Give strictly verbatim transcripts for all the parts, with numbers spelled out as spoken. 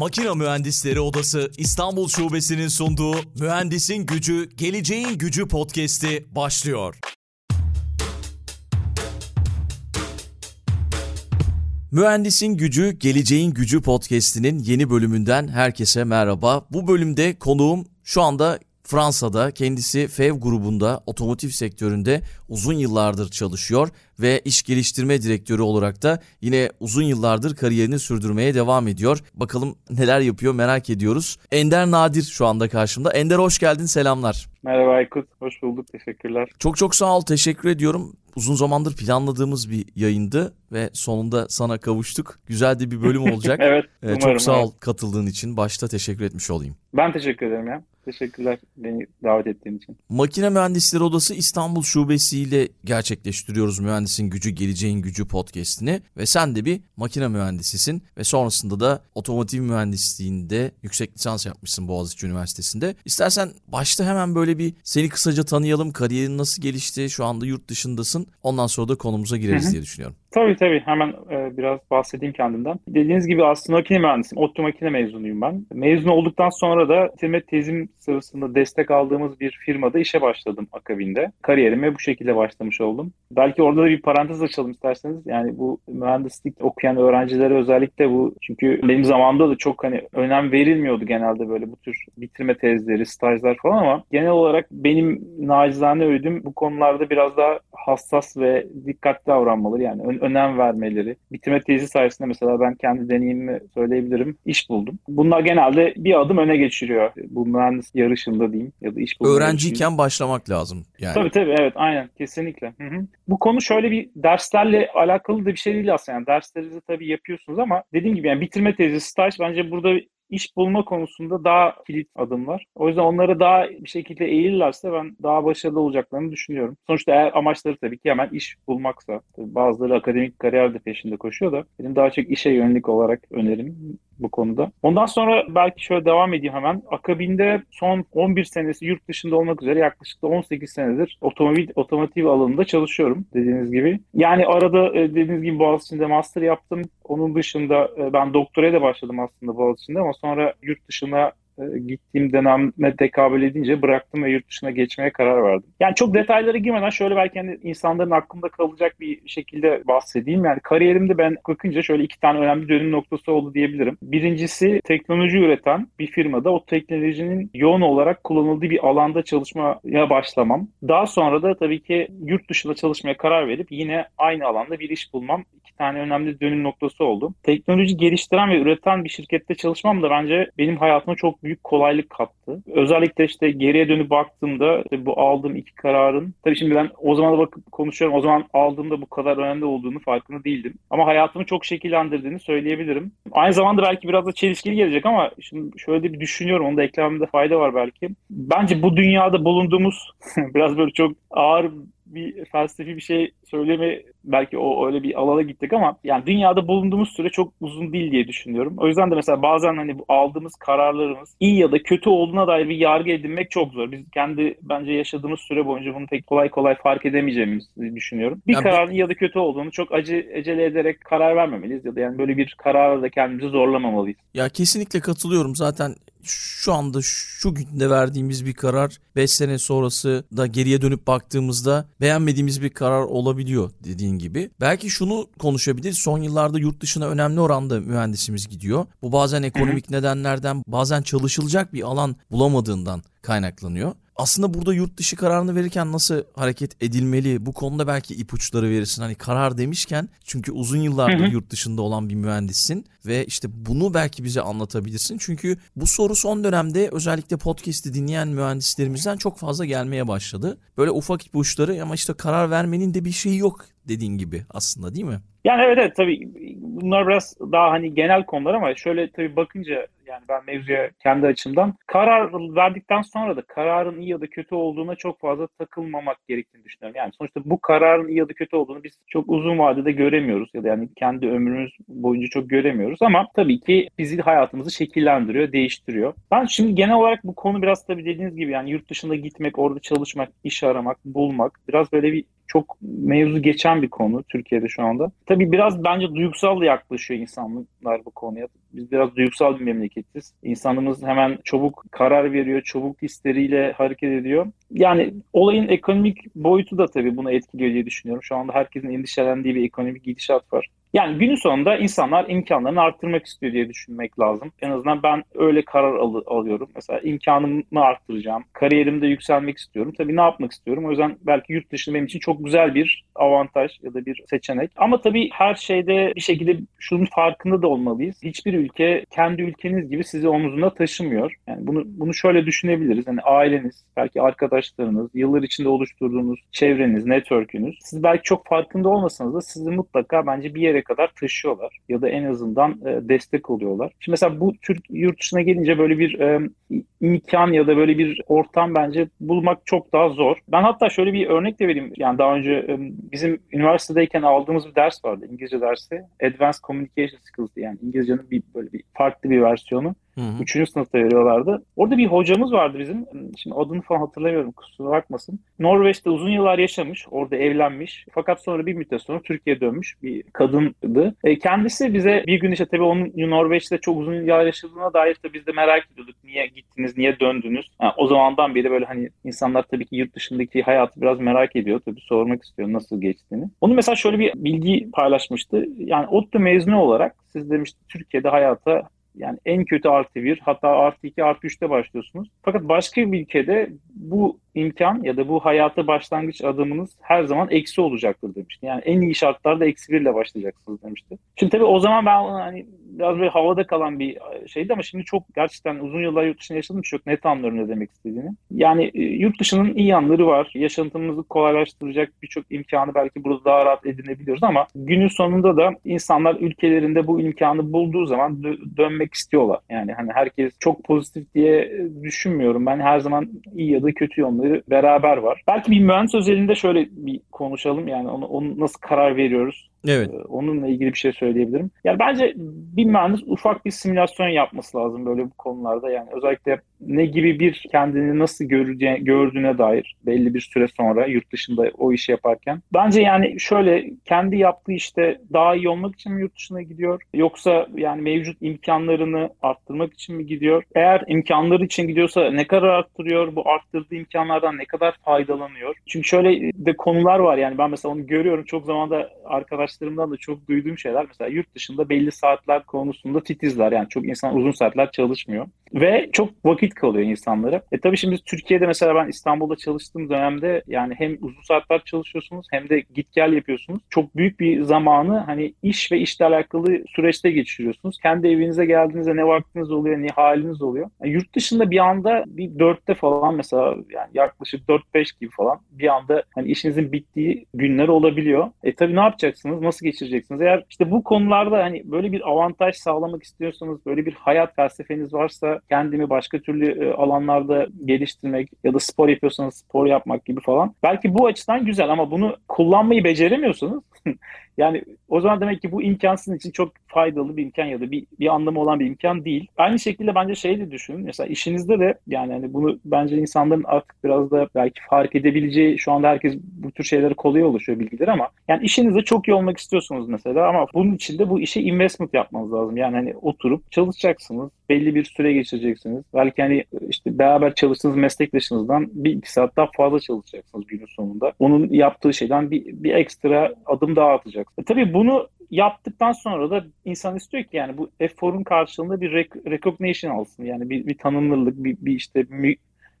Makina Mühendisleri Odası İstanbul Şubesi'nin sunduğu Mühendisin Gücü, Geleceğin Gücü podcast'i başlıyor. Mühendisin Gücü, Geleceğin Gücü podcast'inin yeni bölümünden herkese merhaba. Bu bölümde konuğum şu anda Fransa'da, kendisi F E V grubunda otomotiv sektöründe uzun yıllardır çalışıyor ve iş geliştirme direktörü olarak da yine uzun yıllardır kariyerini sürdürmeye devam ediyor. Bakalım neler yapıyor, merak ediyoruz. Ender Nadir şu anda karşımda. Ender, hoş geldin, selamlar. Merhaba Aykut, hoş bulduk, teşekkürler. Çok çok sağ ol, teşekkür ediyorum. Uzun zamandır planladığımız bir yayındı ve sonunda sana kavuştuk. Güzel de bir bölüm olacak. Evet, umarım. Ee, çok sağ ol katıldığın için. Başta teşekkür etmiş olayım. Ben teşekkür ederim ya. Teşekkürler beni davet ettiğin için. Makine Mühendisleri Odası İstanbul Şubesi ile gerçekleştiriyoruz Mühendisin Gücü, Geleceğin Gücü podcast'ini ve sen de bir makine mühendisisin ve sonrasında da otomotiv mühendisliğinde yüksek lisans yapmışsın Boğaziçi Üniversitesi'nde. İstersen başta hemen böyle bir seni kısaca tanıyalım, kariyerin nasıl gelişti, şu anda yurt dışındasın, ondan sonra da konumuza gireriz, hı hı, diye düşünüyorum. Tabii tabii. Hemen e, biraz bahsedeyim kendimden. Dediğiniz gibi aslında makine mühendisiyim. Otto makine mezunuyum ben. Mezun olduktan sonra da bitirme tezim sırasında destek aldığımız bir firmada işe başladım akabinde. Kariyerime bu şekilde başlamış oldum. Belki orada da bir parantez açalım isterseniz. Yani bu mühendislik okuyan öğrencilere özellikle bu. Çünkü benim zamanımda da çok hani önem verilmiyordu genelde böyle bu tür bitirme tezleri, stajlar falan ama genel olarak benim nacizane öğüdüm bu konularda biraz daha hassas ve dikkatli davranmaları, yani önem vermeleri. Bitirme tezi sayesinde mesela ben kendi deneyimimi söyleyebilirim. İş buldum. Bunlar genelde bir adım öne geçiriyor. Bu mühendis yarışında diyeyim ya da iş bulma öğrenciyken yarışında başlamak lazım yani. Tabii tabii, evet, aynen, kesinlikle. Hı hı. Bu konu şöyle bir dersterle alakalı da bir şey değil aslında. Yani derslerinizi tabii yapıyorsunuz ama dediğim gibi yani bitirme tezi, staj bence burada İş bulma konusunda daha kilit adımlar. O yüzden onlara daha bir şekilde eğilirlerse ben daha başarılı olacaklarını düşünüyorum. Sonuçta eğer amaçları tabii ki hemen iş bulmaksa, bazıları akademik kariyer de peşinde koşuyor da benim daha çok işe yönelik olarak önerim bu konuda. Ondan sonra belki şöyle devam edeyim hemen. Akabinde son on bir senesi yurt dışında olmak üzere yaklaşık da on sekiz senedir otomobil otomotiv alanında çalışıyorum dediğiniz gibi. Yani arada dediğiniz gibi Boğaziçi'nde master yaptım. Onun dışında ben doktoraya da başladım aslında Boğaziçi'nde ama sonra yurt dışına gittiğim döneme tekabül edince bıraktım ve yurt dışına geçmeye karar verdim. Yani çok detaylara girmeden şöyle belki hani insanların aklında kalacak bir şekilde bahsedeyim. Yani kariyerimde ben bakınca şöyle iki tane önemli dönüm noktası oldu diyebilirim. Birincisi, teknoloji üreten bir firmada o teknolojinin yoğun olarak kullanıldığı bir alanda çalışmaya başlamam. Daha sonra da tabii ki yurt dışında çalışmaya karar verip yine aynı alanda bir iş bulmam. İki tane önemli dönüm noktası oldu. Teknoloji geliştiren ve üreten bir şirkette çalışmam da bence benim hayatıma çok büyük büyük kolaylık kattı. Özellikle işte geriye dönüp baktığımda bu aldığım iki kararın, tabii şimdi ben o zamana bakıp konuşuyorum, o zaman aldığımda bu kadar önemli olduğunu farkında değildim. Ama hayatımı çok şekillendirdiğini söyleyebilirim. Aynı zamanda belki biraz da çelişkili gelecek ama şimdi şöyle bir düşünüyorum, onu da eklememde fayda var belki. Bence bu dünyada bulunduğumuz biraz böyle çok ağır bir felsefi bir şey söyleme, belki o öyle bir alana gittik ama yani dünyada bulunduğumuz süre çok uzun değil diye düşünüyorum. O yüzden de mesela bazen hani bu aldığımız kararlarımız iyi ya da kötü olduğuna dair bir yargı edinmek çok zor. Biz kendi bence yaşadığımız süre boyunca bunu pek kolay kolay fark edemeyeceğimizi düşünüyorum. Bir yani kararın bir... iyi ya da kötü olduğunu çok acı acele ederek karar vermemeliyiz ya da yani böyle bir kararla da kendimizi zorlamamalıyız. Ya kesinlikle katılıyorum. Zaten şu anda şu günde verdiğimiz bir karar beş sene sonrası da geriye dönüp baktığımızda beğenmediğimiz bir karar olabiliyor dediğin gibi. Belki şunu konuşabiliriz. Son yıllarda yurt dışına önemli oranda mühendisimiz gidiyor. Bu bazen ekonomik nedenlerden, bazen çalışılacak bir alan bulamadığından kaynaklanıyor. Aslında burada yurt dışı kararını verirken nasıl hareket edilmeli? Bu konuda belki ipuçları verirsin. Hani karar demişken, çünkü uzun yıllardır, hı hı, yurt dışında olan bir mühendissin ve işte bunu belki bize anlatabilirsin. Çünkü bu soru son dönemde özellikle podcast'i dinleyen mühendislerimizden çok fazla gelmeye başladı. Böyle ufak ipuçları ama işte karar vermenin de bir şeyi yok dediğin gibi aslında, değil mi? Yani evet, evet tabii bunlar biraz daha hani genel konular ama şöyle tabii bakınca yani ben mevzuya kendi açımdan karar verdikten sonra da kararın iyi ya da kötü olduğuna çok fazla takılmamak gerektiğini düşünüyorum. Yani sonuçta bu kararın iyi ya da kötü olduğunu biz çok uzun vadede göremiyoruz ya da yani kendi ömrümüz boyunca çok göremiyoruz ama tabii ki bizi, hayatımızı şekillendiriyor, değiştiriyor. Ben şimdi genel olarak bu konu biraz tabii dediğiniz gibi yani yurt dışına gitmek, orada çalışmak, iş aramak, bulmak biraz böyle bir çok mevzu geçen bir konu Türkiye'de şu anda. Tabii biraz bence duygusal yaklaşıyor insanlar bu konuya. Biz biraz duygusal bir memleketiz. İnsanımız hemen çabuk karar veriyor, çabuk hisleriyle hareket ediyor. Yani olayın ekonomik boyutu da tabii bunu etkiliyor diye düşünüyorum. Şu anda herkesin endişelendiği bir ekonomik gidişat var. Yani günün sonunda insanlar imkanlarını arttırmak istiyor diye düşünmek lazım. En azından ben öyle karar al- alıyorum. Mesela imkanımı arttıracağım, kariyerimde yükselmek istiyorum. Tabii ne yapmak istiyorum? O yüzden belki yurt dışı benim için çok güzel bir avantaj ya da bir seçenek. Ama tabii her şeyde bir şekilde şunun farkında da olmalıyız. Hiçbir ülke kendi ülkeniz gibi sizi omuzuna taşımıyor. Yani bunu bunu şöyle düşünebiliriz. Hani aileniz, belki arkadaşlarınız, yıllar içinde oluşturduğunuz çevreniz, network'ünüz. Siz belki çok farkında olmasanız da sizi mutlaka bence bir yere kadar taşıyorlar ya da en azından e, destek oluyorlar. Şimdi mesela bu Türk yurt dışına gelince böyle bir e, imkan ya da böyle bir ortam bence bulmak çok daha zor. Ben hatta şöyle bir örnek de vereyim. Yani daha önce e, bizim üniversitedeyken aldığımız bir ders vardı. İngilizce dersi. Advanced Communication Skills, yani İngilizcenin bir böyle bir farklı bir versiyonu. Hı hı. Üçüncü sınıfta veriyorlardı. Orada bir hocamız vardı bizim. Şimdi adını falan hatırlamıyorum, kusura bakmasın. Norveç'te uzun yıllar yaşamış. Orada evlenmiş. Fakat sonra bir müddet sonra Türkiye'ye dönmüş bir kadındı. E, kendisi bize bir gün işte tabii onun Norveç'te çok uzun yıllar yaşadığına dair de biz de merak ediyorduk. Niye gittiniz? Niye döndünüz? Yani o zamandan beri böyle hani insanlar tabii ki yurt dışındaki hayatı biraz merak ediyor. Tabii sormak istiyor nasıl geçtiğini. Onun mesela şöyle bir bilgi paylaşmıştı. Yani ODTÜ mezunu olarak siz demişti Türkiye'de hayata yani en kötü artı bir, hatta artı iki, artı üçte başlıyorsunuz. Fakat başka bir ülkede bu imkan ya da bu hayata başlangıç adımınız her zaman eksi olacaktır demişti. Yani en iyi şartlarda eksi birle başlayacaksınız demişti. Şimdi tabii o zaman ben hani biraz böyle havada kalan bir şeydi ama şimdi çok gerçekten uzun yıllar yurt dışında yaşadım, çok net anlıyorum ne demek istediğini. Yani yurt dışının iyi yanları var. Yaşantımızı kolaylaştıracak birçok imkanı belki burada daha rahat edinebiliyoruz ama günün sonunda da insanlar ülkelerinde bu imkanı bulduğu zaman dö- dönmek istiyorlar. Yani hani herkes çok pozitif diye düşünmüyorum. Ben her zaman iyi ya da kötü yönleri beraber var. Belki bir mühendis özelinde şöyle bir konuşalım. Yani onu, onu nasıl karar veriyoruz? Evet. Onunla ilgili bir şey söyleyebilirim. Yani bence bir mühendis ufak bir simülasyon yapması lazım böyle bu konularda. Yani özellikle ne gibi bir kendini nasıl göreceğine, gördüğüne dair belli bir süre sonra yurt dışında o işi yaparken. Bence yani şöyle kendi yaptığı işte daha iyi olmak için mi yurt dışına gidiyor? Yoksa yani mevcut imkanlarını arttırmak için mi gidiyor? Eğer imkanları için gidiyorsa ne kadar arttırıyor? Bu arttırdığı imkanlardan ne kadar faydalanıyor? Çünkü şöyle de konular var yani ben mesela onu görüyorum. Çok zamanda arkadaşlarımdan da çok duyduğum şeyler. Mesela yurt dışında belli saatler konusunda titizler. Yani çok insan uzun saatler çalışmıyor. Ve çok vakit kalıyor insanlara. E tabii şimdi Türkiye'de mesela ben İstanbul'da çalıştığım dönemde yani hem uzun saatler çalışıyorsunuz hem de git gel yapıyorsunuz. Çok büyük bir zamanı hani iş ve işle alakalı süreçte geçiriyorsunuz. Kendi evinize geldiğinizde ne vaktiniz oluyor, ne haliniz oluyor. Yani yurt dışında bir anda bir dörtte falan mesela yani yaklaşık dört beş gibi falan bir anda hani işinizin bittiği günler olabiliyor. E tabii ne yapacaksınız? Nasıl geçireceksiniz? Eğer işte bu konularda hani böyle bir avantaj sağlamak istiyorsanız, böyle bir hayat felsefeniz varsa kendimi başka türlü alanlarda geliştirmek ya da spor yapıyorsanız spor yapmak gibi falan. Belki bu açıdan güzel ama bunu kullanmayı beceremiyorsanız yani o zaman demek ki bu imkan sizin için çok faydalı bir imkan ya da bir, bir anlamı olan bir imkan değil. Aynı şekilde bence şey de düşünün. Mesela işinizde de yani hani bunu bence insanların artık biraz da belki fark edebileceği şu anda herkes bu tür şeylere kolay ulaşıyor bilgileri ama yani işinizde çok iyi olmak istiyorsunuz mesela ama bunun için de bu işe investment yapmanız lazım. Yani hani oturup çalışacaksınız. Belli bir süre geçireceksiniz. Belki hani işte beraber çalıştığınız meslektaşınızdan bir iki saat daha fazla çalışacaksınız günün sonunda. Onun yaptığı şeyden bir, bir ekstra adım daha atacaksınız. E tabii bunu yaptıktan sonra da insan istiyor ki yani bu eforun karşılığında bir rec- recognition alsın. Yani bir, bir tanınırlık, bir, bir işte mü-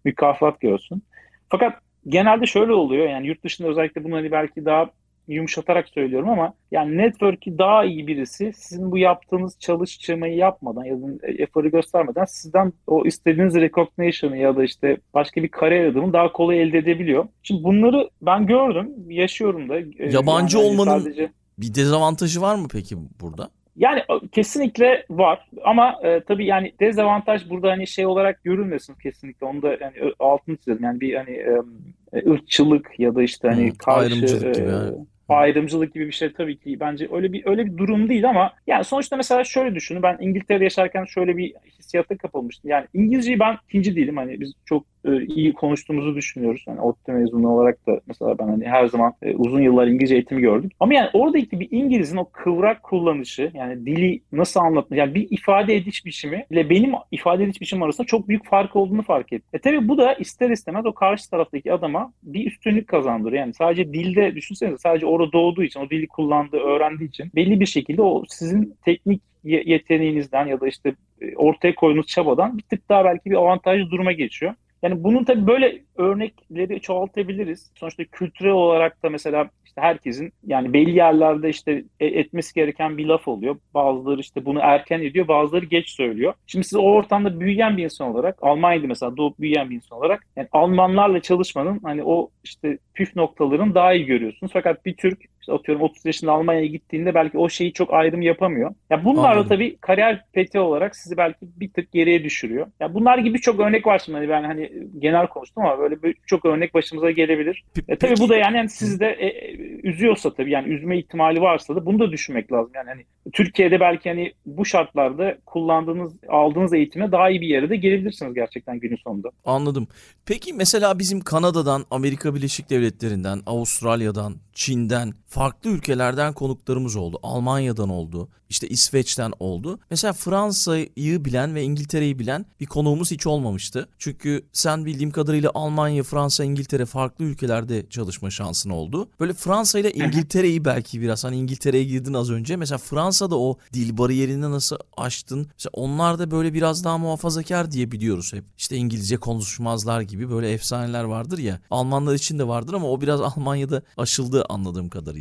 mükafat görsün. Fakat genelde şöyle oluyor yani yurt dışında özellikle bunu hani belki daha yumuşatarak söylüyorum ama yani network'i daha iyi birisi sizin bu yaptığınız çalışmayı yapmadan ya da eforu göstermeden sizden o istediğiniz recognition'ı ya da işte başka bir kariyer adımı daha kolay elde edebiliyor. Şimdi bunları ben gördüm, yaşıyorum da. Yabancı yani olmanın sadece... bir dezavantajı var mı peki burada? Yani kesinlikle var ama e, tabii yani dezavantaj burada hani şey olarak görülmesin kesinlikle. Onu da yani altını çizelim. Yani bir hani e, ırkçılık ya da işte hani hmm, karşı ayrımcılık gibi, e, yani. ayrımcılık gibi bir şey tabii ki bence öyle bir öyle bir durum değil ama yani sonuçta mesela şöyle düşünün. Ben İngiltere'de yaşarken şöyle bir hissiyata kapılmıştım. Yani İngilizceyi ben ikinci değilim. Hani biz çok e, iyi konuştuğumuzu düşünüyoruz. Yani ODTÜ mezunu olarak da mesela ben hani her zaman e, uzun yıllar İngilizce eğitimi gördüm. Ama yani oradaki bir İngiliz'in o kıvrak kullanışı, yani dili nasıl anlatma, yani bir ifade ediş biçimi ile benim ifade ediş biçimim arasında çok büyük fark olduğunu fark ettim. E tabii bu da ister istemez o karşı taraftaki adama bir üstünlük kazandırıyor. Yani sadece dilde düşünsenize, sadece orada doğduğu için, o dili kullandığı, öğrendiği için belli bir şekilde o sizin teknik yeteneğinizden ya da işte ortaya koyduğunuz çabadan bir tık daha belki bir avantajlı duruma geçiyor. Yani bunun tabii böyle örnekleri çoğaltabiliriz. Sonuçta kültürel olarak da mesela işte herkesin yani belli yerlerde işte etmesi gereken bir laf oluyor. Bazıları işte bunu erken ediyor, bazıları geç söylüyor. Şimdi siz o ortamda büyüyen bir insan olarak, Almanya'da mesela doğup büyüyen bir insan olarak yani Almanlarla çalışmanın hani o işte püf noktalarını daha iyi görüyorsunuz. Fakat bir Türk işte atıyorum otuz yaşında Almanya'ya gittiğinde belki o şeyi çok ayrım yapamıyor. Ya bunlar da tabii kariyer peti olarak sizi belki bir tık geriye düşürüyor. Ya bunlar gibi çok örnek var şimdi. Hani ben hani genel konuştum ama böyle çok örnek başımıza gelebilir. E tabii bu da yani, yani sizi de e, üzüyorsa tabii, yani üzme ihtimali varsa da bunu da düşünmek lazım. Yani hani Türkiye'de belki hani bu şartlarda kullandığınız, aldığınız eğitime daha iyi bir yere de gelebilirsiniz gerçekten günün sonunda. Anladım. Peki mesela bizim Kanada'dan, Amerika Birleşik Devletleri'nden, Avustralya'dan, Çin'den, farklı ülkelerden konuklarımız oldu. Almanya'dan oldu. İşte İsveç'ten oldu. Mesela Fransa'yı bilen ve İngiltere'yi bilen bir konuğumuz hiç olmamıştı. Çünkü sen bildiğim kadarıyla Almanya, Fransa, İngiltere farklı ülkelerde çalışma şansın oldu. Böyle Fransa ile İngiltere'yi belki biraz, hani İngiltere'ye girdin az önce. Mesela Fransa'da o dil bariyerini nasıl aştın? Mesela onlar da böyle biraz daha muhafazakar diye biliyoruz hep. İşte İngilizce konuşmazlar gibi böyle efsaneler vardır ya. Almanlar için de vardır ama o biraz Almanya'da aşıldı anladığım kadarıyla.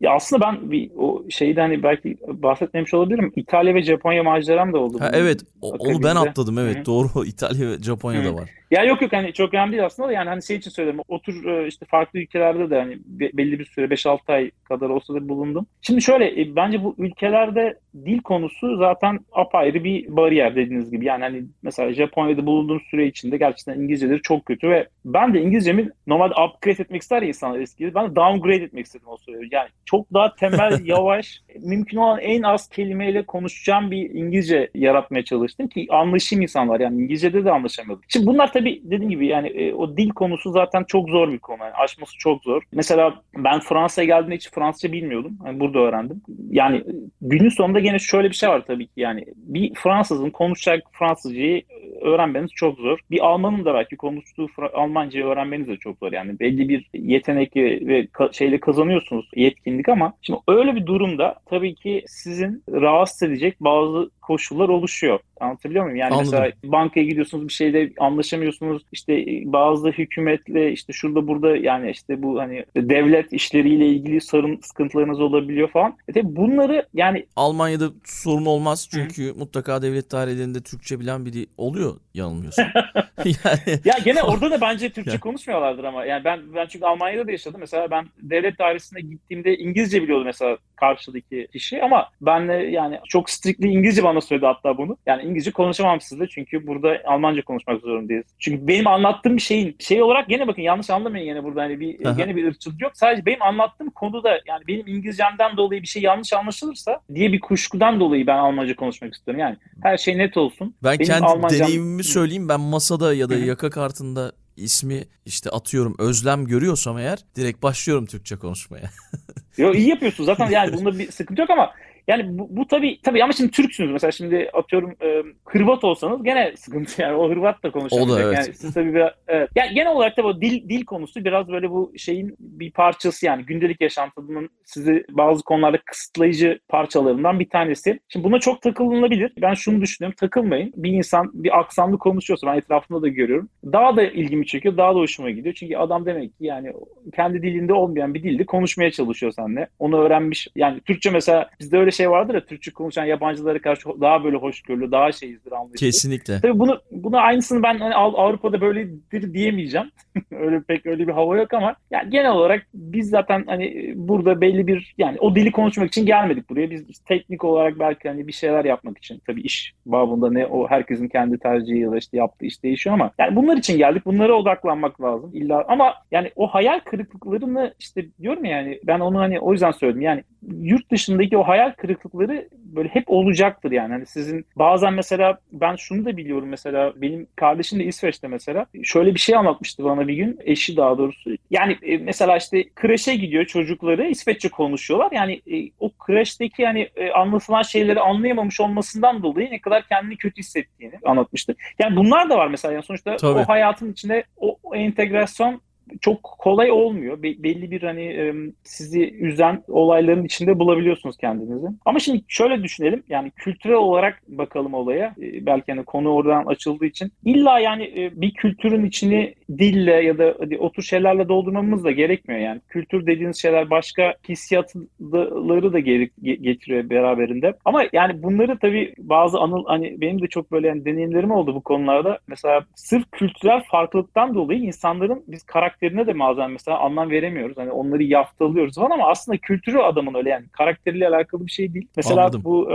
Ya aslında ben bir o şeyden hani belki bahsetmemiş olabilirim. İtalya ve Japonya maceram da oldu. Ha, evet, o, onu ben atladım, evet. Hı-hı. Doğru, İtalya ve Japonya'da var. Ya yok yok hani çok önemli değil aslında da, yani hani şey için söylüyorum. Otur işte farklı ülkelerde de hani belli bir süre beş altı ay kadar olsa da bulundum. Şimdi şöyle, bence bu ülkelerde dil konusu zaten apayrı bir bariyer dediğiniz gibi. Yani hani mesela Japonya'da bulunduğum süre içinde gerçekten İngilizceleri çok kötü ve ben de İngilizcemi normalde upgrade etmek ister ya insanlar eskidir. Ben de downgrade etmek istedim o süre. Yani çok daha temel, yavaş, mümkün olan en az kelimeyle konuşacağım bir İngilizce yaratmaya çalıştım ki anlaşayım insanlar. Yani İngilizce'de de anlaşamıyordum. Şimdi bunlar tabii dediğim gibi yani e, o dil konusu zaten çok zor bir konu. Yani aşması çok zor. Mesela ben Fransa'ya geldiğimde hiç Fransızca bilmiyordum. Yani burada öğrendim. Yani günün sonunda gene şöyle bir şey var tabii ki, yani bir Fransızın konuşacak Fransızcayı öğrenmeniz çok zor. Bir Almanın da belki konuştuğu Almancayı öğrenmeniz de çok zor. Yani belli bir yetenek ve şeyle kazanıyorsunuz, yetkinlik, ama şimdi öyle bir durumda tabii ki sizin rahatsız edecek bazı koşullar oluşuyor. Anlatabiliyor muyum? Yani anladım. Mesela bankaya gidiyorsunuz, bir şeyde anlaşamıyorsunuz. İşte bazı hükümetle işte şurada burada yani işte bu hani devlet işleriyle ilgili sorun sıkıntılarınız olabiliyor falan. E tabii bunları yani Almanya'da sorun olmaz çünkü Hı. mutlaka devlet dairelerinde Türkçe bilen biri oluyor, yanılmıyorsun. yani... Ya gene orada da bence Türkçe yani konuşmuyorlardır ama yani ben ben çünkü Almanya'da da yaşadım. Mesela ben devlet dairesine gittiğimde İngilizce biliyordu mesela karşıdaki kişi ama benle yani çok strictly İngilizce bana söyledi hatta bunu. Yani İngilizce konuşamam sizle çünkü burada Almanca konuşmak zorundayız. Çünkü benim anlattığım bir şeyin şey olarak gene bakın yanlış anlamayın gene burada hani bir Aha. gene bir ırkçılık yok. Sadece benim anlattığım konuda yani benim İngilizcemden dolayı bir şey yanlış anlaşılırsa diye bir kuşkudan dolayı ben Almanca konuşmak istiyorum. Yani her şey net olsun. Ben benim kendi Almancam... deneyimimi söyleyeyim. Ben masada ya da Hı-hı. yaka kartında ismi işte atıyorum Özlem görüyorsam eğer direkt başlıyorum Türkçe konuşmaya. Yo, iyi yapıyorsun zaten yani bunda bir sıkıntı yok ama yani bu, bu tabii tabii ama şimdi Türksünüz mesela, şimdi atıyorum e, Hırvat olsanız gene sıkıntı yani o Hırvat da konuşamayacak. O da, evet. Yani siz tabii biraz, evet. Yani genel olarak tabii o dil dil konusu biraz böyle bu şeyin bir parçası, yani gündelik yaşantının sizi bazı konularda kısıtlayıcı parçalarından bir tanesi. Şimdi buna çok takılınabilir. Ben şunu düşünüyorum, takılmayın. Bir insan bir aksanlı konuşuyorsa, ben etrafımda da görüyorum. Daha da ilgimi çekiyor, daha da hoşuma gidiyor. Çünkü adam demek ki yani kendi dilinde olmayan bir dilde konuşmaya çalışıyor seninle. Onu öğrenmiş. Yani Türkçe mesela bizde öyle şey vardır ya, Türkçe konuşan yabancılara karşı daha böyle hoşgörülü, daha şeyizdir, anlayışlı. Kesinlikle. Tabii bunu bunu aynısını ben hani Avrupa'da böyledir diyemeyeceğim. Öyle pek öyle bir hava yok ama yani genel olarak biz zaten hani burada belli bir yani o dili konuşmak için gelmedik buraya. Biz, biz teknik olarak belki hani bir şeyler yapmak için, tabii iş babında ne o herkesin kendi tercihi ya da işte yaptığı iş değişiyor ama yani bunlar için geldik. Bunlara odaklanmak lazım illa ama yani o hayal kırıklıklarını işte diyorum ya, yani ben onu hani o yüzden söyledim. Yani yurt dışındaki o hayal kırıklıklarını kırıklıkları böyle hep olacaktır yani. Hani sizin bazen mesela ben şunu da biliyorum, mesela benim kardeşim de İsveç'te mesela şöyle bir şey anlatmıştı bana bir gün, eşi daha doğrusu. Yani mesela işte kreşe gidiyor çocukları, İsveççe konuşuyorlar. Yani o kreşteki yani anlatılan şeyleri anlayamamış olmasından dolayı ne kadar kendini kötü hissettiğini anlatmıştı. Yani bunlar da var mesela. Yani sonuçta tabii, o hayatın içinde o entegrasyon çok kolay olmuyor. Be- belli bir hani sizi üzen olayların içinde bulabiliyorsunuz kendinizi. Ama şimdi şöyle düşünelim. Yani kültürel olarak bakalım olaya. E, belki hani konu oradan açıldığı için. İlla yani e, bir kültürün içini dille ya da hadi o tür şeylerle doldurmamız da gerekmiyor yani. Kültür dediğiniz şeyler başka hissiyatları da geri getiriyor beraberinde. Ama yani bunları tabii bazı anıl hani benim de çok böyle yani deneyimlerim oldu bu konularda. Mesela sırf kültürel farklılıktan dolayı insanların biz karakter karakterine de bazen mesela anlam veremiyoruz. Hani onları yaftalıyoruz falan ama aslında kültürü adamın öyle yani karakteriyle alakalı bir şey değil. Mesela anladım. Bu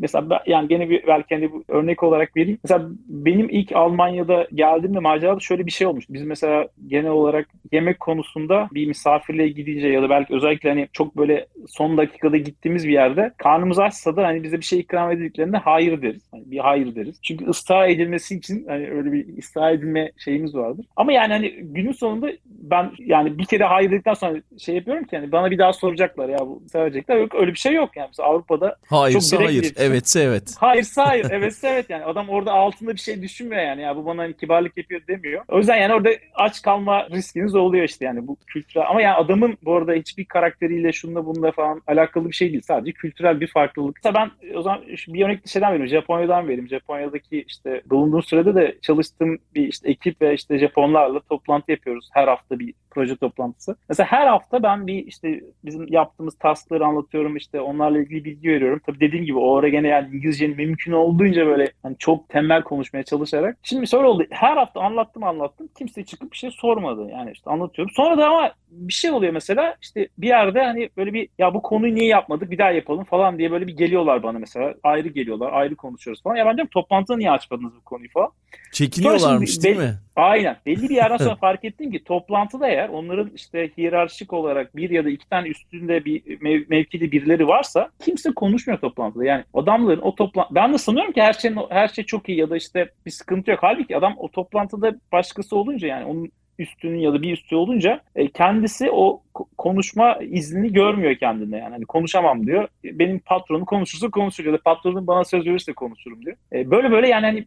mesela yani gene bir belki hani bu örnek olarak vereyim. Mesela benim ilk Almanya'da geldiğimde macerada şöyle bir şey olmuş. Biz mesela genel olarak yemek konusunda bir misafirliğe gidince ya da belki özellikle hani çok böyle son dakikada gittiğimiz bir yerde karnımız açsa da hani bize bir şey ikram edildiklerinde hayır deriz. Hani bir hayır deriz. Çünkü ısrar edilmesi için hani öyle bir ısrar edilme şeyimiz vardır. Ama yani hani günün sonunda ben yani bir kere hayır dedikten sonra şey yapıyorum ki yani bana bir daha soracaklar ya bu söyleyecekler. Yok öyle bir şey yok yani. Mesela Avrupa'da hayırsa çok hayır, evetse evet. Hayırsa hayır, evetse evet yani. Adam orada altında bir şey düşünmüyor yani. Ya bu bana hani kibarlık yapıyor demiyor. O yüzden yani orada aç kalma riskiniz oluyor işte yani bu kültürel. Ama yani adamın bu arada hiçbir karakteriyle şununla bununla falan alakalı bir şey değil. Sadece kültürel bir farklılık. Mesela ben o zaman bir örnek bir şeyden vereyim. Japonya'dan vereyim. Japonya'daki işte bulunduğum sürede de çalıştığım bir işte ekip ve işte Japonlarla toplantı yapıyoruz. Her hafta bir proje toplantısı. Mesela her hafta ben bir işte bizim yaptığımız taskları anlatıyorum, işte onlarla ilgili bilgi veriyorum. Tabii dediğim gibi o ara gene yani İngilizcenin mümkün olduğunca böyle hani çok temel konuşmaya çalışarak. Şimdi şöyle oldu. Her hafta anlattım anlattım. Kimse çıkıp bir şey sormadı. Yani işte anlatıyorum. Sonra da ama bir şey oluyor mesela işte bir yerde hani böyle bir ya bu konuyu niye yapmadık bir daha yapalım falan diye böyle bir geliyorlar bana mesela. Ayrı geliyorlar. Ayrı konuşuyoruz falan. Ya ben diyorum toplantı niye açmadınız bu konuyu falan. Çekiniyorlarmış şimdi, değil be- mi? Aynen. Belli bir yerden sonra fark ettim ki toplantıda eğer onların işte hiyerarşik olarak bir ya da iki tane üstünde bir mev- mevkili birileri varsa kimse konuşmuyor toplantıda. Yani adamların o toplantı ben de sanıyorum ki her şey her şey çok iyi ya da işte bir sıkıntı yok. Halbuki adam o toplantıda başkası olunca yani onun üstünün ya da bir üstü olunca kendisi o konuşma iznini görmüyor kendine yani hani konuşamam diyor. Benim patronum konuşursa konuşur ya da patronum bana söz verirse konuşurum diyor. Böyle böyle yani hani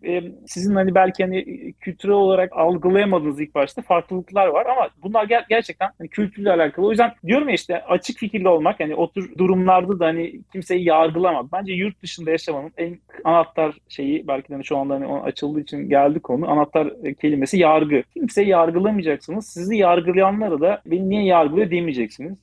sizin hani belki hani kültürel olarak algılayamadığınız ilk başta farklılıklar var ama bunlar ger- gerçekten hani kültürle alakalı. O yüzden diyorum ya işte açık fikirli olmak hani o tür durumlarda da hani kimseyi yargılamak. Bence yurt dışında yaşamanın en anahtar şeyi belki de hani şu anda hani açıldığı için geldi konu. Anahtar kelimesi yargı. Kimseyi yargılamayacaksınız. Sizi yargılayanlara da beni niye yargılıyor demeyeceksiniz.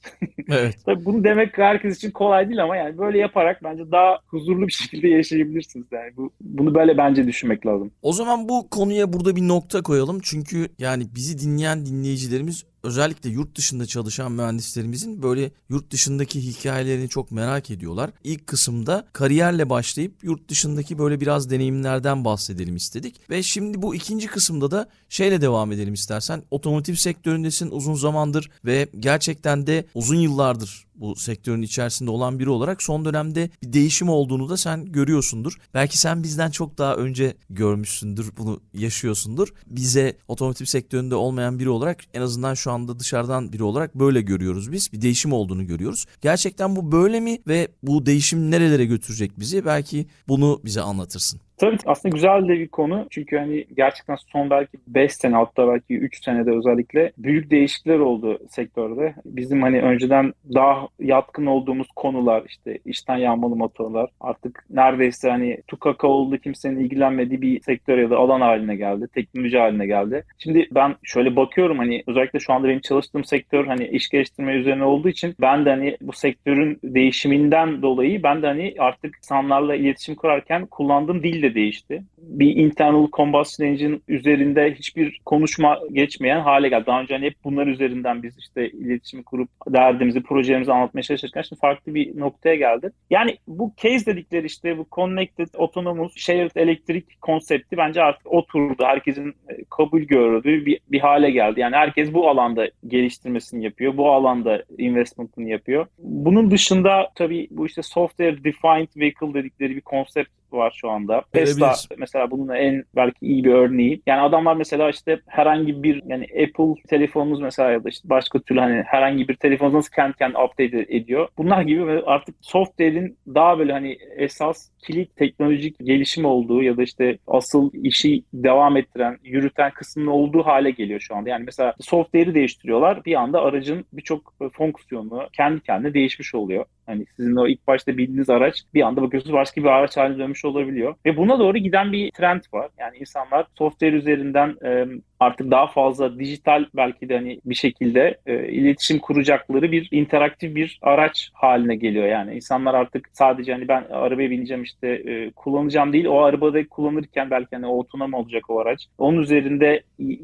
Evet. Tabii bunu demek herkes için kolay değil ama yani böyle yaparak bence daha huzurlu bir şekilde yaşayabilirsiniz. Yani bu, bunu böyle bence düşünmek lazım. O zaman bu konuya burada bir nokta koyalım. Çünkü yani bizi dinleyen dinleyicilerimiz özellikle yurt dışında çalışan mühendislerimizin böyle yurt dışındaki hikayelerini çok merak ediyorlar. İlk kısımda kariyerle başlayıp yurt dışındaki böyle biraz deneyimlerden bahsedelim istedik. Ve şimdi bu ikinci kısımda da şeyle devam edelim istersen. Otomotiv sektöründesin uzun zamandır ve gerçekten de uzun yıllardır bu sektörün içerisinde olan biri olarak son dönemde bir değişim olduğunu da sen görüyorsundur. Belki sen bizden çok daha önce görmüşsündür, bunu yaşıyorsundur. Bize otomotiv sektöründe olmayan biri olarak en azından şu anda dışarıdan biri olarak böyle görüyoruz biz. Bir değişim olduğunu görüyoruz. Gerçekten bu böyle mi ve bu değişim nerelere götürecek bizi? Belki bunu bize anlatırsın. Tabii aslında güzel de bir konu. Çünkü hani gerçekten son belki beş sene hatta belki üç senede özellikle büyük değişiklikler oldu sektörde. Bizim hani önceden daha yatkın olduğumuz konular işte içten yanmalı motorlar artık neredeyse hani tukaka oldu, kimsenin ilgilenmediği bir sektör ya da alan haline geldi. Teknoloji haline geldi. Şimdi ben şöyle bakıyorum hani özellikle şu anda benim çalıştığım sektör hani iş geliştirme üzerine olduğu için ben de hani bu sektörün değişiminden dolayı ben de hani artık insanlarla iletişim kurarken kullandığım dil de de değişti. Bir internal combustion engine üzerinde hiçbir konuşma geçmeyen hale geldi. Daha önce hani hep bunlar üzerinden biz işte iletişim kurup derdimizi, projelerimizi anlatmaya çalışırken şimdi farklı bir noktaya geldi. Yani bu case dedikleri işte bu connected, autonomous, shared elektrik konsepti bence artık oturdu. Herkesin kabul gördüğü bir, bir hale geldi. Yani herkes bu alanda geliştirmesini yapıyor. Bu alanda investment'ını yapıyor. Bunun dışında tabii bu işte software defined vehicle dedikleri bir konsept var şu anda. Tesla mesela bunun en belki iyi bir örneği. Yani adamlar mesela işte herhangi bir yani Apple telefonunuz mesela ya da işte başka türlü hani herhangi bir telefonunuz nasıl kendi kendine update ediyor. Bunlar gibi artık software'in daha böyle hani esas kilit teknolojik gelişim olduğu ya da işte asıl işi devam ettiren, yürüten kısmının olduğu hale geliyor şu anda. Yani mesela software'i değiştiriyorlar. Bir anda aracın birçok fonksiyonu kendi kendine değişmiş oluyor. Hani sizin o ilk başta bildiğiniz araç bir anda bakıyorsunuz başka bir araç haline dönmüş olabiliyor. Ve buna doğru giden bir trend var. Yani insanlar software üzerinden e, artık daha fazla dijital belki de hani bir şekilde e, iletişim kuracakları bir interaktif bir araç haline geliyor. Yani insanlar artık sadece hani ben arabaya bineceğim işte e, kullanacağım değil. O arabada kullanırken belki hani otonom olacak o araç. Onun üzerinde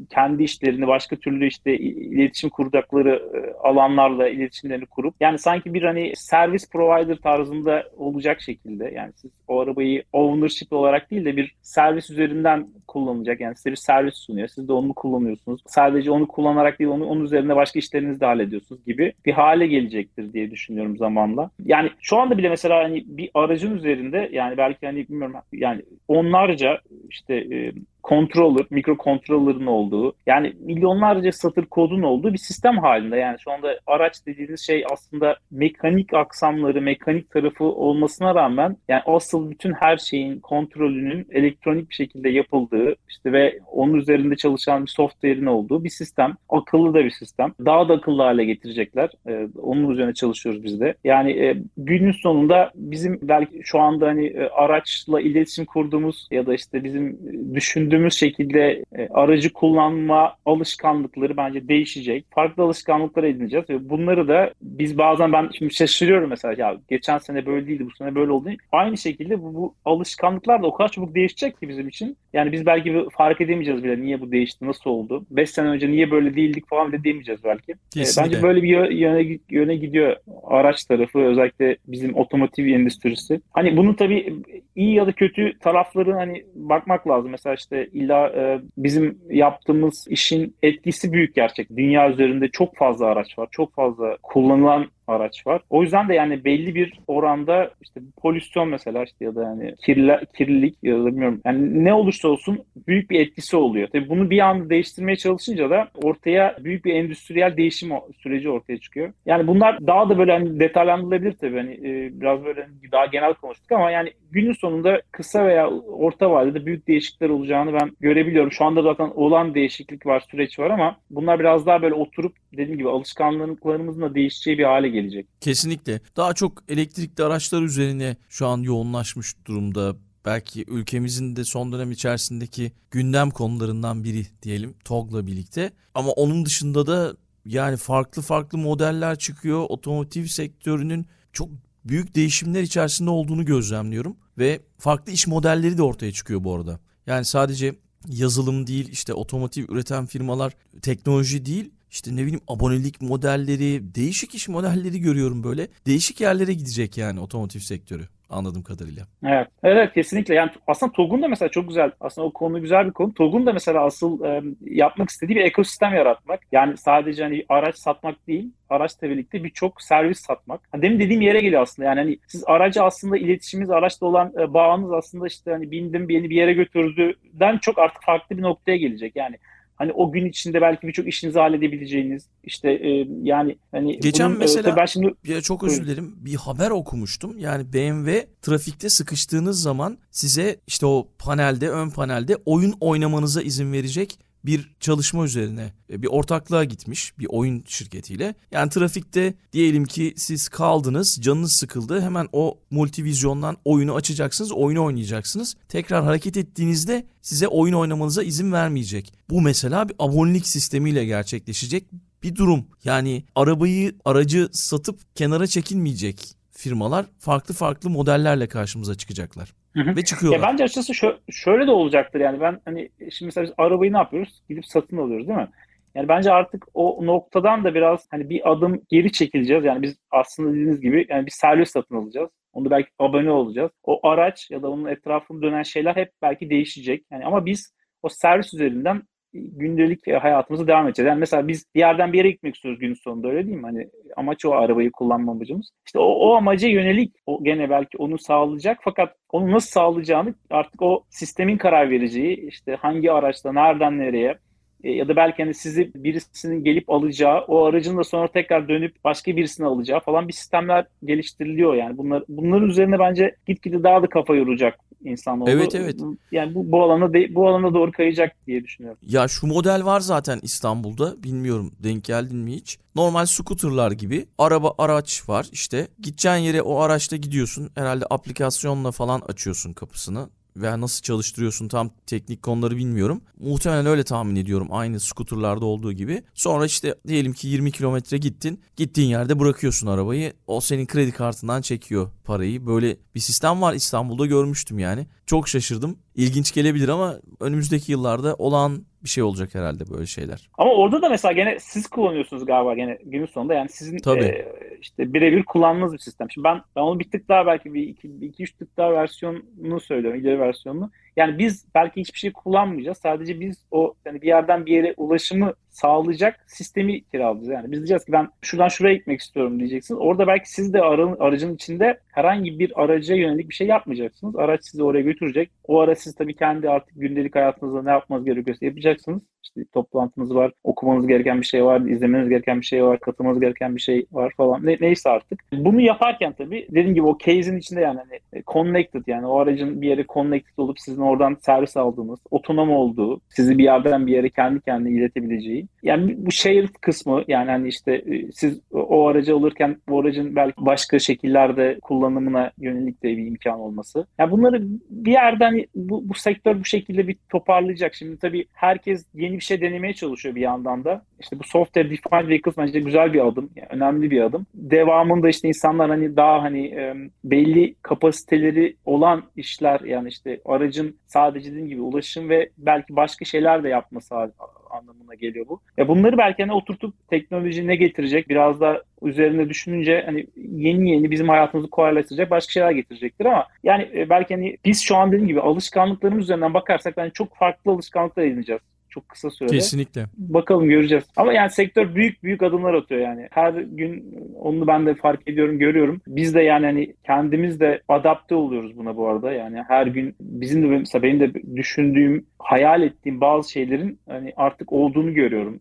kendi işlerini başka türlü işte iletişim kuracakları e, alanlarla iletişimlerini kurup yani sanki bir hani servis provider tarzında olacak şekilde yani siz o arabayı ownership olarak değil de bir servis üzerinden kullanılacak. Yani size bir servis sunuyor. Siz de onu kullanıyorsunuz. Sadece onu kullanarak değil onu onun üzerinde başka işlerinizi de hallediyorsunuz gibi bir hale gelecektir diye düşünüyorum zamanla. Yani şu anda bile mesela hani bir aracın üzerinde yani belki hani bilmiyorum yani onlarca işte e, controller, mikrocontroller'ın olduğu yani milyonlarca satır kodun olduğu bir sistem halinde. Yani şu anda araç dediğiniz şey aslında mekanik aksamları, mekanik tarafı olmasına rağmen yani asıl bütün her şeyin kontrolünün elektronik bir şekilde yapıldığı işte ve onun üzerinde çalışan bir software'in olduğu bir sistem. Akıllı da bir sistem. Daha da akıllı hale getirecekler. Ee, onun üzerine çalışıyoruz biz de. Yani e, günün sonunda bizim belki şu anda hani e, araçla iletişim kurduğumuz ya da işte bizim düşündüğümüz şekilde e, aracı kullanma alışkanlıkları bence değişecek. Farklı alışkanlıklar edineceğiz ve bunları da biz bazen ben şimdi şaşırıyorum mesela ya geçen sene böyle değildi bu sene böyle oldu. Aynı şekilde bu, bu alışkanlıklar da o kadar çabuk değişecek ki bizim için. Yani biz belki fark edemeyeceğiz bile niye bu değişti, nasıl oldu? beş sene önce niye böyle değildik falan bile diyemeyeceğiz belki. E, bence böyle bir yöne, yöne gidiyor araç tarafı özellikle bizim otomotiv endüstrisi. Hani bunun tabii iyi ya da kötü tarafları hani bakmak lazım. Mesela işte İlla e, bizim yaptığımız işin etkisi büyük gerçek. Dünya üzerinde çok fazla araç var. Çok fazla kullanılan araç var. O yüzden de yani belli bir oranda işte polüsyon mesela işte ya da yani kirli, kirlilik ya da bilmiyorum yani ne olursa olsun büyük bir etkisi oluyor. Tabii bunu bir anda değiştirmeye çalışınca da ortaya büyük bir endüstriyel değişim süreci ortaya çıkıyor. Yani bunlar daha da böyle hani detaylandırılabilir tabii. Hani e, biraz böyle daha genel konuştuk ama yani günün sonunda kısa veya orta vadede büyük değişiklikler olacağını ben görebiliyorum. Şu anda zaten olan değişiklik var, süreç var ama bunlar biraz daha böyle oturup dediğim gibi alışkanlıklarımızın da değişeceği bir hale gelecek. Kesinlikle. Daha çok elektrikli araçlar üzerine şu an yoğunlaşmış durumda. Belki ülkemizin de son dönem içerisindeki gündem konularından biri diyelim TOGG'la birlikte. Ama onun dışında da yani farklı farklı modeller çıkıyor. Otomotiv sektörünün çok büyük değişimler içerisinde olduğunu gözlemliyorum. Ve farklı iş modelleri de ortaya çıkıyor bu arada. Yani sadece yazılım değil, işte otomotiv üreten firmalar, teknoloji değil. İşte ne bileyim abonelik modelleri, değişik iş modelleri görüyorum böyle. Değişik yerlere gidecek yani otomotiv sektörü anladığım kadarıyla. Evet, evet kesinlikle. Yani aslında TOGG'un da mesela çok güzel, aslında o konu güzel bir konu. TOGG'un da mesela asıl e, yapmak istediği bir ekosistem yaratmak. Yani sadece hani araç satmak değil, araçla birlikte birçok servis satmak. Demin dediğim yere geliyor aslında. Yani hani siz aracı aslında iletişiminiz, araçla olan e, bağınız aslında işte hani bindim beni bir yere götürdüğünden çok artık farklı bir noktaya gelecek yani. Hani o gün içinde belki birçok işinizi halledebileceğiniz işte e, yani hani geçen bunun, mesela ben şimdi ya çok özür dilerim bir haber okumuştum. Yani B M W trafikte sıkıştığınız zaman size işte o panelde ön panelde oyun oynamanıza izin verecek bir çalışma üzerine bir ortaklığa gitmiş bir oyun şirketiyle. Yani trafikte diyelim ki siz kaldınız, canınız sıkıldı. Hemen o multivizyondan oyunu açacaksınız, oyunu oynayacaksınız. Tekrar hareket ettiğinizde size oyun oynamanıza izin vermeyecek. Bu mesela bir abonelik sistemiyle gerçekleşecek bir durum. Yani arabayı, aracı satıp kenara çekilmeyecek. firmalar farklı farklı modellerle karşımıza çıkacaklar. Hı hı. Ve çıkıyorlar. Ya bence açıkçası şö- şöyle de olacaktır yani. Ben hani şimdi mesela biz arabayı ne yapıyoruz? Gidip satın alıyoruz değil mi? Yani bence artık o noktadan da biraz hani bir adım geri çekileceğiz. Yani biz aslında dediğiniz gibi yani bir servis satın alacağız. Onda belki abone olacağız. O araç ya da onun etrafında dönen şeyler hep belki değişecek. Yani ama biz o servis üzerinden gündelik hayatımıza devam edeceğiz. Yani mesela biz bir yerden bir yere gitmek istiyoruz günün sonunda, öyle değil mi? Hani amaç o arabayı kullanma amacımız. İşte o, o amaca yönelik o gene belki onu sağlayacak, fakat onu nasıl sağlayacağını artık o sistemin karar vereceği, işte hangi araçla nereden nereye, ya da belki hani sizi birisinin gelip alacağı, o aracın da sonra tekrar dönüp başka birisini alacağı falan bir sistemler geliştiriliyor yani. Bunlar, bunların üzerine bence gitgide daha da kafa yoracak insanoğlu. Evet evet. Yani bu, bu alana de, bu alana doğru kayacak diye düşünüyorum. Ya şu model var zaten İstanbul'da. Bilmiyorum denk geldin mi hiç? Normal scooterlar gibi araba araç var işte. Gideceğin yere o araçla gidiyorsun. Herhalde aplikasyonla falan açıyorsun kapısını. Veya nasıl çalıştırıyorsun, tam teknik konuları bilmiyorum. Muhtemelen öyle tahmin ediyorum, aynı skuterlarda olduğu gibi. Sonra işte diyelim ki yirmi kilometre gittin. Gittiğin yerde bırakıyorsun arabayı. O senin kredi kartından çekiyor parayı. Böyle bir sistem var, İstanbul'da görmüştüm yani. Çok şaşırdım. İlginç gelebilir ama önümüzdeki yıllarda olağan bir şey olacak herhalde böyle şeyler. Ama orada da mesela gene siz kullanıyorsunuz galiba gene günün sonunda. Yani sizin e, işte birebir kullandığınız bir sistem. Şimdi ben ben onu bir tık daha belki bir iki üç tık daha versiyonunu söylüyorum, ileri versiyonunu. Yani biz belki hiçbir şey kullanmayacağız. Sadece biz o yani bir yerden bir yere ulaşımı sağlayacak sistemi kiralayacağız. Yani biz diyeceğiz ki ben şuradan şuraya gitmek istiyorum diyeceksiniz. Orada belki siz de aracın içinde herhangi bir araca yönelik bir şey yapmayacaksınız. Araç sizi oraya götürecek. O araç siz tabii kendi artık gündelik hayatınızda ne yapmanız gerekiyorsa yapacaksınız. İşte toplantınız var, okumanız gereken bir şey var, izlemeniz gereken bir şey var, katılmanız gereken bir şey var falan. Ne, neyse artık. Bunu yaparken tabii dediğim gibi o case'in içinde yani hani connected, yani o aracın bir yere connected olup sizin oradan servis aldığınız, otonom olduğu, sizi bir yerden bir yere kendi kendine iletebileceği. Yani bu shared kısmı, yani hani işte siz o aracı alırken bu aracın belki başka şekillerde kullanımına yönelik de bir imkan olması. Yani bunları bir yerden bu, bu sektör bu şekilde bir toparlayacak. Şimdi tabii herkes yeni bir şey denemeye çalışıyor bir yandan da. İşte bu software defined vehicles bence güzel bir adım. Yani önemli bir adım. Devamında işte insanlar hani daha hani belli kapasiteleri olan işler, yani işte aracın sadece dediğim gibi ulaşım ve belki başka şeyler de yapması anlamına geliyor bu. Ya bunları belki hani oturtup teknoloji ne getirecek biraz da üzerine düşününce hani yeni yeni bizim hayatımızı kolaylaştıracak başka şeyler getirecektir ama yani belki hani biz şu an dediğim gibi alışkanlıklarımız üzerinden bakarsak yani çok farklı alışkanlıklar edineceğiz. Çok kısa sürede. Kesinlikle. Bakalım, göreceğiz. Ama yani sektör büyük büyük adımlar atıyor yani. Her gün onu ben de fark ediyorum, görüyorum. Biz de yani hani kendimiz de adapte oluyoruz buna bu arada. Yani her gün bizim de mesela benim de düşündüğüm, hayal ettiğim bazı şeylerin hani artık olduğunu görüyorum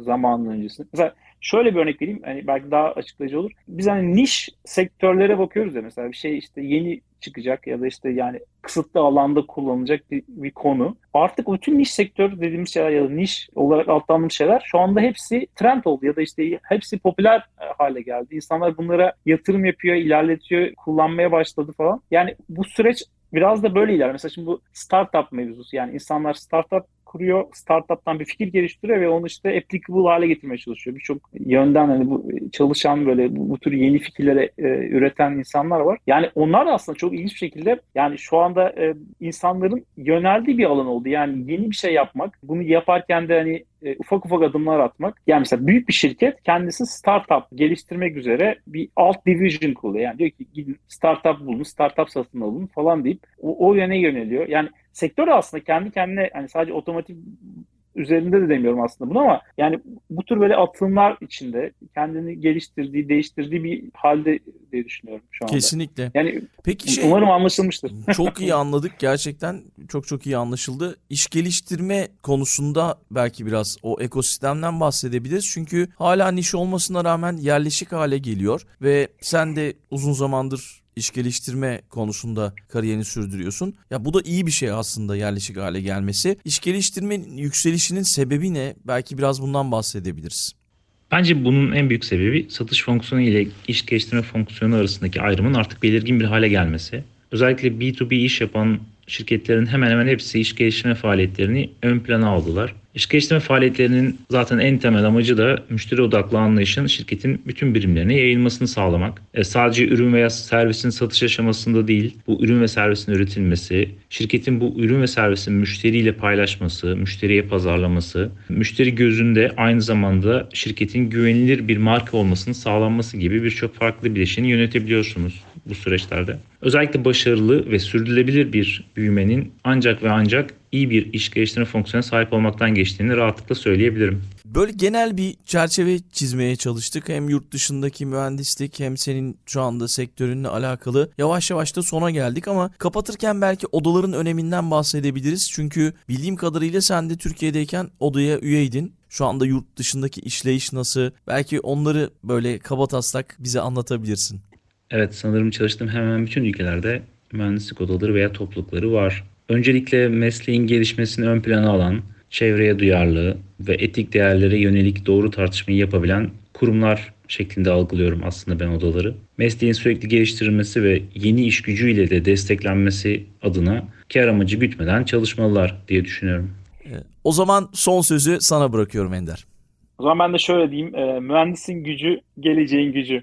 zamanın öncesinde. Mesela şöyle bir örnek vereyim. Hani belki daha açıklayıcı olur. Biz hani niş sektörlere bakıyoruz ya, mesela bir şey işte yeni çıkacak ya da işte yani kısıtlı alanda kullanılacak bir, bir konu. Artık bütün niş sektör dediğimiz şeyler ya da niş olarak altlandığımız şeyler şu anda hepsi trend oldu ya da işte hepsi popüler hale geldi. İnsanlar bunlara yatırım yapıyor, ilerletiyor, kullanmaya başladı falan. Yani bu süreç biraz da böyle ilerliyor. Mesela şimdi bu startup mevzusu, yani insanlar startup kuruyor, startup'tan bir fikir geliştiriyor ve onu işte applicable hale getirmeye çalışıyor. Birçok yönden hani bu çalışan böyle bu, bu tür yeni fikirlere e, üreten insanlar var. Yani onlar aslında çok ilginç bir şekilde yani şu anda e, insanların yöneldiği bir alan oldu. Yani yeni bir şey yapmak, bunu yaparken de hani e, ufak ufak adımlar atmak. Yani mesela büyük bir şirket kendisi startup geliştirmek üzere bir alt division kuruyor. Yani diyor ki gidin startup bulun, startup satın alın falan deyip o, o yöne yöneliyor. Yani sektör aslında kendi kendine hani sadece otomotiv üzerinde de demiyorum aslında bunu ama yani bu tür böyle atılımlar içinde kendini geliştirdiği, değiştirdiği bir halde diye düşünüyorum şu anda. Kesinlikle. Yani peki şey, umarım anlaşılmıştır. Çok iyi anladık gerçekten. Çok çok iyi anlaşıldı. İş geliştirme konusunda belki biraz o ekosistemden bahsedebiliriz. Çünkü hala niş olmasına rağmen yerleşik hale geliyor ve sen de uzun zamandır İş geliştirme konusunda kariyerini sürdürüyorsun. Ya bu da iyi bir şey aslında, yerleşik hale gelmesi. İş geliştirmenin yükselişinin sebebi ne? Belki biraz bundan bahsedebiliriz. Bence bunun en büyük sebebi satış fonksiyonu ile iş geliştirme fonksiyonu arasındaki ayrımın artık belirgin bir hale gelmesi. Özellikle B iki B iş yapan şirketlerin hemen hemen hepsi iş geliştirme faaliyetlerini ön plana aldılar. İş geliştirme faaliyetlerinin zaten en temel amacı da müşteri odaklı anlayışın şirketin bütün birimlerine yayılmasını sağlamak. E, sadece ürün veya servisin satış aşamasında değil, bu ürün ve servisin üretilmesi, şirketin bu ürün ve servisin müşteriyle paylaşması, müşteriye pazarlaması, müşteri gözünde aynı zamanda şirketin güvenilir bir marka olmasının sağlanması gibi birçok farklı bileşeni yönetebiliyorsunuz bu süreçlerde. Özellikle başarılı ve sürdürülebilir bir büyümenin ancak ve ancak iyi bir iş geliştirme fonksiyonuna sahip olmaktan geçtiğini rahatlıkla söyleyebilirim. Böyle genel bir çerçeve çizmeye çalıştık. Hem yurt dışındaki mühendislik hem senin şu anda sektörünle alakalı. Yavaş yavaş da sona geldik ama kapatırken belki odaların öneminden bahsedebiliriz. Çünkü bildiğim kadarıyla sen de Türkiye'deyken odaya üyeydin. Şu anda yurt dışındaki işleyiş nasıl? Belki onları böyle kabataslak bize anlatabilirsin. Evet, sanırım çalıştığım hemen bütün ülkelerde mühendislik odaları veya toplulukları var. Öncelikle mesleğin gelişmesini ön plana alan, çevreye duyarlı ve etik değerlere yönelik doğru tartışmayı yapabilen kurumlar şeklinde algılıyorum aslında ben odaları. Mesleğin sürekli geliştirilmesi ve yeni iş gücüyle de desteklenmesi adına kar amacı gütmeden çalışmalılar diye düşünüyorum. O zaman son sözü sana bırakıyorum Ender. O zaman ben de şöyle diyeyim, e, mühendisin gücü, geleceğin gücü.